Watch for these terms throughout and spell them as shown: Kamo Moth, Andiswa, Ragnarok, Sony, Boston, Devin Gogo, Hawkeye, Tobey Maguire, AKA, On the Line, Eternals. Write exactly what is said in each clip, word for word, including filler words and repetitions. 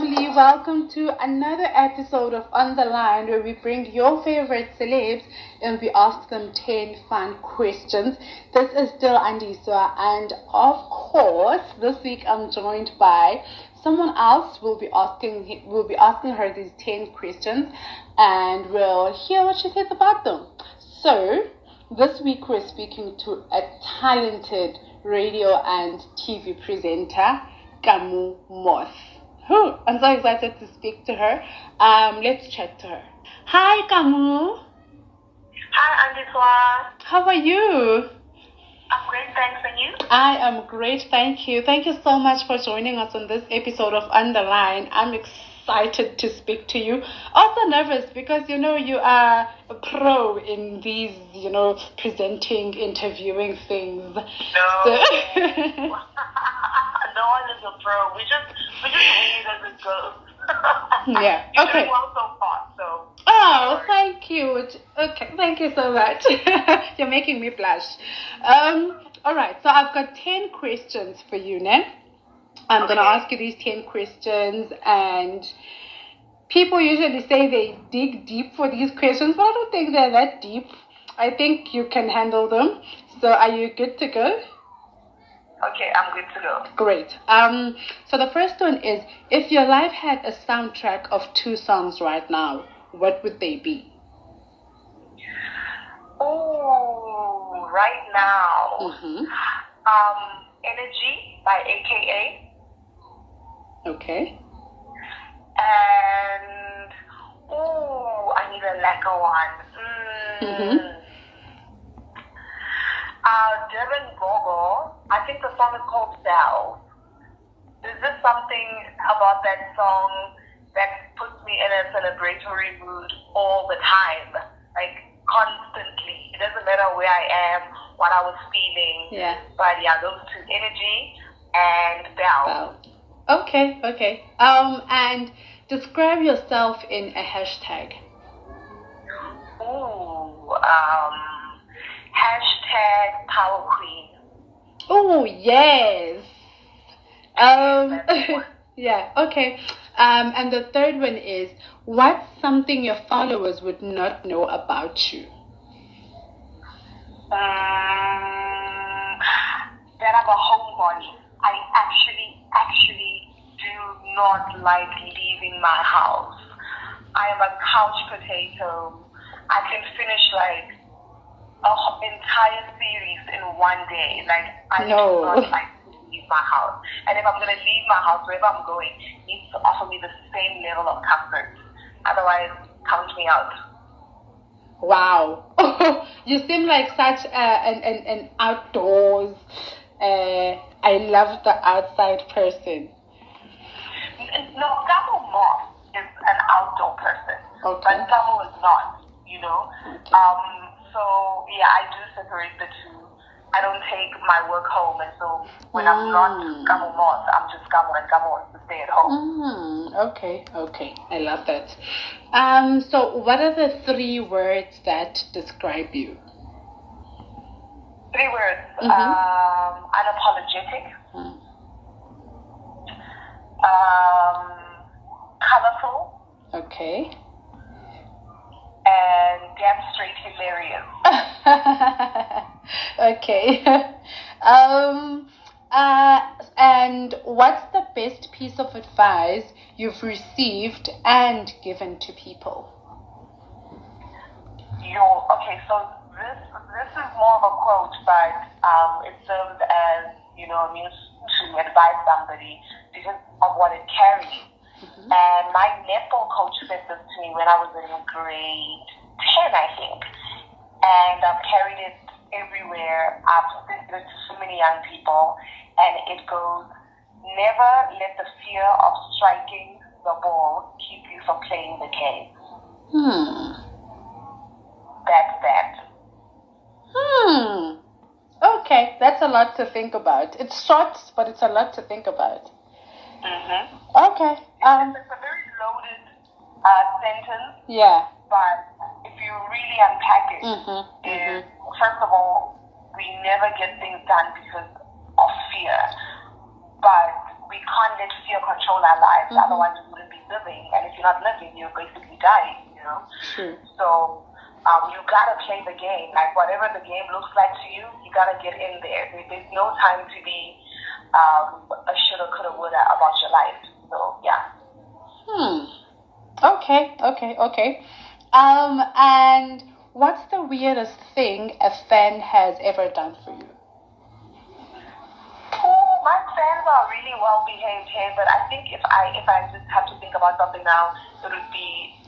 family, welcome to another episode of On the Line, where we bring your favorite celebs and we ask them ten fun questions. This is still Andiswa, and of course this week I'm joined by someone else. Will be asking will be asking her these ten questions and we'll hear what she says about them. So this week we're speaking to a talented radio and T V presenter, Kamo Moth. Whew, I'm so excited to speak to her. Um, let's chat to her. Hi, Kamo. Hi, Andiswa. How are you? I'm great, thanks. And you? I am great, thank you. Thank you so much for joining us on this episode of On the Line. I'm excited to speak to you. Also nervous because, you know, you are a pro in these, you know, presenting, interviewing things. No. So no one is a pro. We just we just win as it goes. Yeah. You're okay. Doing well so far, so. Oh, thank you. Okay, thank you so much. You're making me blush. Um. All right. So I've got ten questions for you, Nan. I'm okay. gonna ask you these ten questions, and people usually say they dig deep for these questions, but I don't think they're that deep. I think you can handle them. So, are you good to go? Okay, I'm good to go. Great. Um, so the first one is, if your life had a soundtrack of two songs right now, what would they be? Oh, right now. Mm-hmm. Um, Energy by A K A. Okay. And, oh, I need a lacquer one. Mm. Mm-hmm. Uh, Devin Gogo, I think the song is called Self. There's just something about that song that puts me in a celebratory mood all the time, like constantly. It doesn't matter where I am, what I was feeling. Yeah. But yeah, those two, Energy and Self. Wow. Okay, okay. Um, and describe yourself in a hashtag. Ooh, um... hashtag Power Queen. Oh, yes. Um, yeah, okay. Um, and the third one is, what's something your followers would not know about you? Um, that I'm a homebody. I actually, actually do not like leaving my house. I am a couch potato. I can finish like an entire series in one day. Like, I no. do not like to leave my house. And if I'm going to leave my house, wherever I'm going, it needs to offer me the same level of comfort. Otherwise, count me out. Wow. You seem like such a, an, an, an outdoors, uh, I love the outside person. No, Kamo Moth is an outdoor person. Okay. But Kamo is not, you know. Okay. Um, So, yeah, I do separate the two. I don't take my work home. And so when mm. I'm not Kamo Moth, I'm just Kamo, and Kamo wants to stay at home. Mm. Okay, okay. I love that. Um, so what are the three words that describe you? Three words. Mm-hmm. Um, unapologetic. Mm. Um, colorful. Okay. And damn straight hilarious. Okay. um, uh, and what's the best piece of advice you've received and given to people? Yo, okay, so this this is more of a quote, but um, it serves as, you know, means to advise somebody because of what it carries. Mm-hmm. And my netball coach said this to me when I was in grade ten, I think. And I've carried it everywhere. I've said it to so many young people. And it goes, never let the fear of striking the ball keep you from playing the game. Hmm. That's that. Hmm. Okay, that's a lot to think about. It's short, but it's a lot to think about. Mm-hmm. Okay. Um, it's, it's a very loaded uh, sentence. Yeah. But if you really unpack it, mm-hmm. is mm-hmm. first of all, we never get things done because of fear. But we can't let fear control our lives. Mm-hmm. Otherwise, we living, and if you're not living, you're basically dying, you know. Sure. So um, you gotta play the game. Like whatever the game looks like to you, you gotta get in there. There's no time to be um, a shoulda, coulda, woulda about your life. So yeah. Hmm. Okay. Okay. Okay. Um. And what's the weirdest thing a fan has ever done for you? My fans are really well behaved here, but I think if I if I just have to think about something now, it would be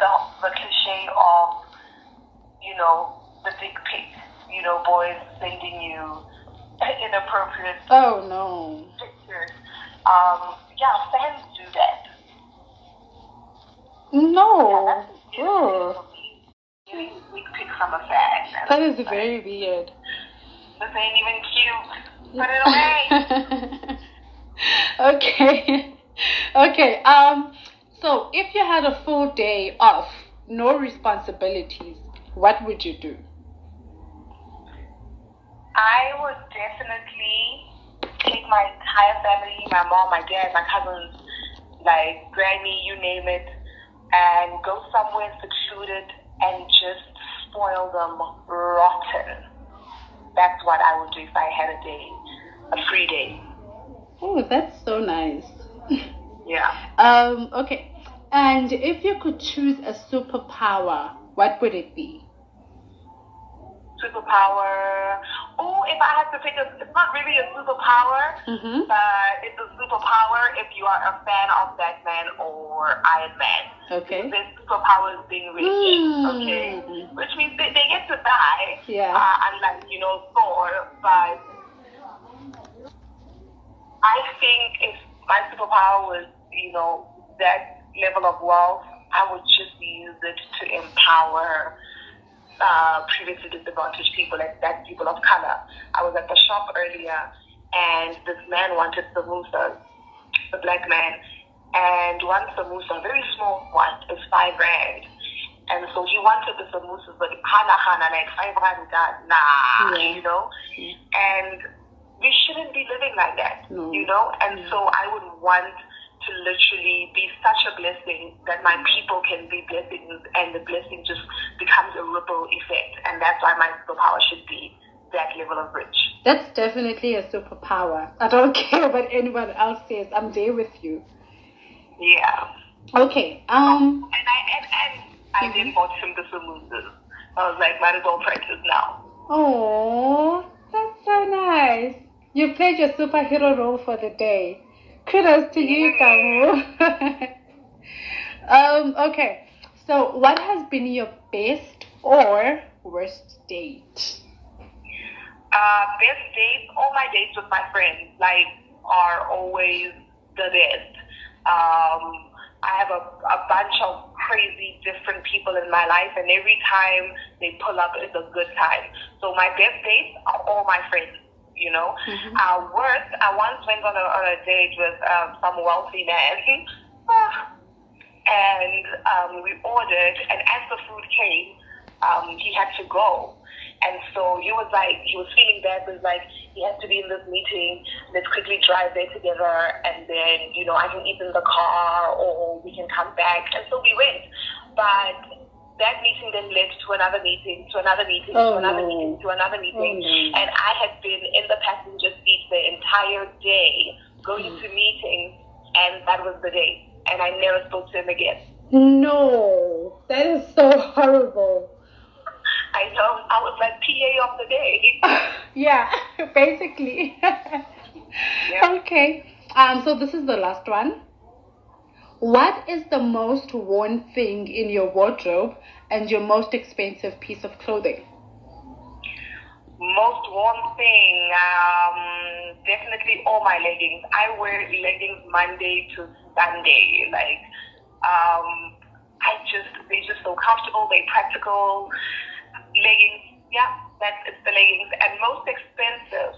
the the cliche of, you know, the dick pic, you know, boys sending you inappropriate oh no pictures. Um, yeah, fans do that. No. Yeah, that's really dick pic from a fan. That is very weird. This ain't even cute. Put it away. Okay. Okay. Um, so if you had a full day off, no responsibilities, what would you do? I would definitely take my entire family, my mom, my dad, my cousins, like granny, you name it, and go somewhere secluded and just spoil them rotten. That's what I would do if I had a day, a free day. Oh, that's so nice. Yeah. Um. Okay. And if you could choose a superpower, what would it be? Superpower. Oh, if I had to pick a, it's not really a superpower, mm-hmm. but it's a superpower if you are a fan of Batman or Iron Man. Okay. Their superpower is being radiated, mm. okay? Which means they, they get to die, yeah. uh, unlike, you know, Thor, but I think if my superpower was, you know, that level of wealth, I would just use it to empower Uh, previously disadvantaged people, like black people of color. I was at the shop earlier, and this man wanted samosas, the black man, and one samosa, a very small one, is five rand. And so he wanted the samosas, but hana hana, like five rand, nah, yeah. you know. Yeah. And we shouldn't be living like that, no. you know. And yeah. so I would want to literally be such a blessing that my people can be blessings, and the blessing just becomes a ripple effect, and that's why my superpower should be that level of rich. That's definitely a superpower. I don't care what anyone else says. I'm there with you. Yeah. Okay. Um. And I and, and I mm-hmm. did bought him the samosas. I was like, might as well practice now. Oh, that's so nice. You played your superhero role for the day. Kudos to you, Kamo. um, okay, so what has been your best or worst date? Uh, best date, all my dates with my friends, like, are always the best. Um, I have a, a bunch of crazy different people in my life, and every time they pull up, it's a good time. So my best dates are all my friends. You know, mm-hmm. uh, worst, I once went on a, on a date with um, some wealthy man, and um, we ordered, and as the food came, um, he had to go. And so he was like, he was feeling bad, was like, he has to be in this meeting, let's quickly drive there together, and then, you know, I can eat in the car, or we can come back. And so we went. But that meeting then led to another meeting, to another meeting, oh, to another no. meeting, to another meeting. Oh, no. And I had been in the passenger seat the entire day, going mm. to meetings, and that was the day. And I never spoke to him again. No, that is so horrible. I know, I was like P A of the day. Yeah, basically. Yeah. Okay, um, so this is the last one. What is the most worn thing in your wardrobe and your most expensive piece of clothing? Most worn thing, um, definitely all my leggings. I wear leggings Monday to Sunday. Like, um, I just, they're just so comfortable, they're practical. Leggings, yeah, that's it's the leggings. And most expensive,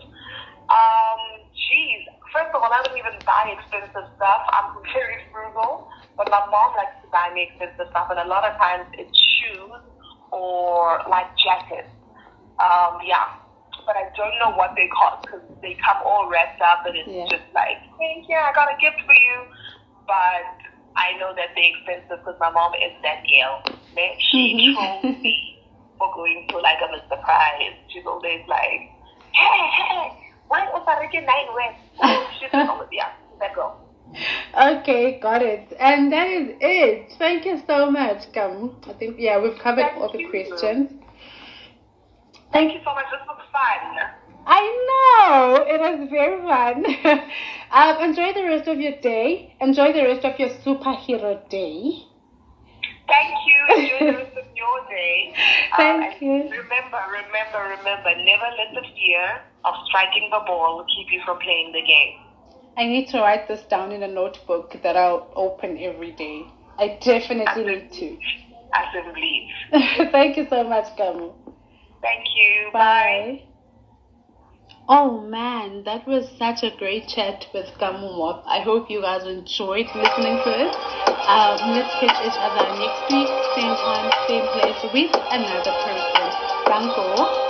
um, geez. First of all, I don't even buy expensive stuff. I'm very frugal, but my mom likes to buy me expensive stuff, and a lot of times it's shoes or like jackets. Um, yeah, but I don't know what they cost because they come all wrapped up, and it's yeah. just like, hey, yeah, I got a gift for you. But I know that they expensive because my mom is that gal. She trolls me for going to like a Mister Price. She's always like, hey, hey, why is Oparike nine West? Oh, she's always, yeah, that girl. Okay, got it. And that is it. Thank you so much, Kamo. I think, yeah, we've covered Thank all the you. questions. Thank you so much. This was fun. I know. It was very fun. um, enjoy the rest of your day. Enjoy the rest of your superhero day. Thank you. Enjoy the rest of your day. Thank um, you. Remember, remember, remember, never let the fear of striking the ball keep you from playing the game. I need to write this down in a notebook that I'll open every day. I definitely need to. I shouldn't leave. Thank you so much, Kamo. Thank you. Bye. Bye. Oh, man, that was such a great chat with Kamo Moth. I hope you guys enjoyed listening to it. Um, let's catch each other next week. Same time, same place with another person. Thank you.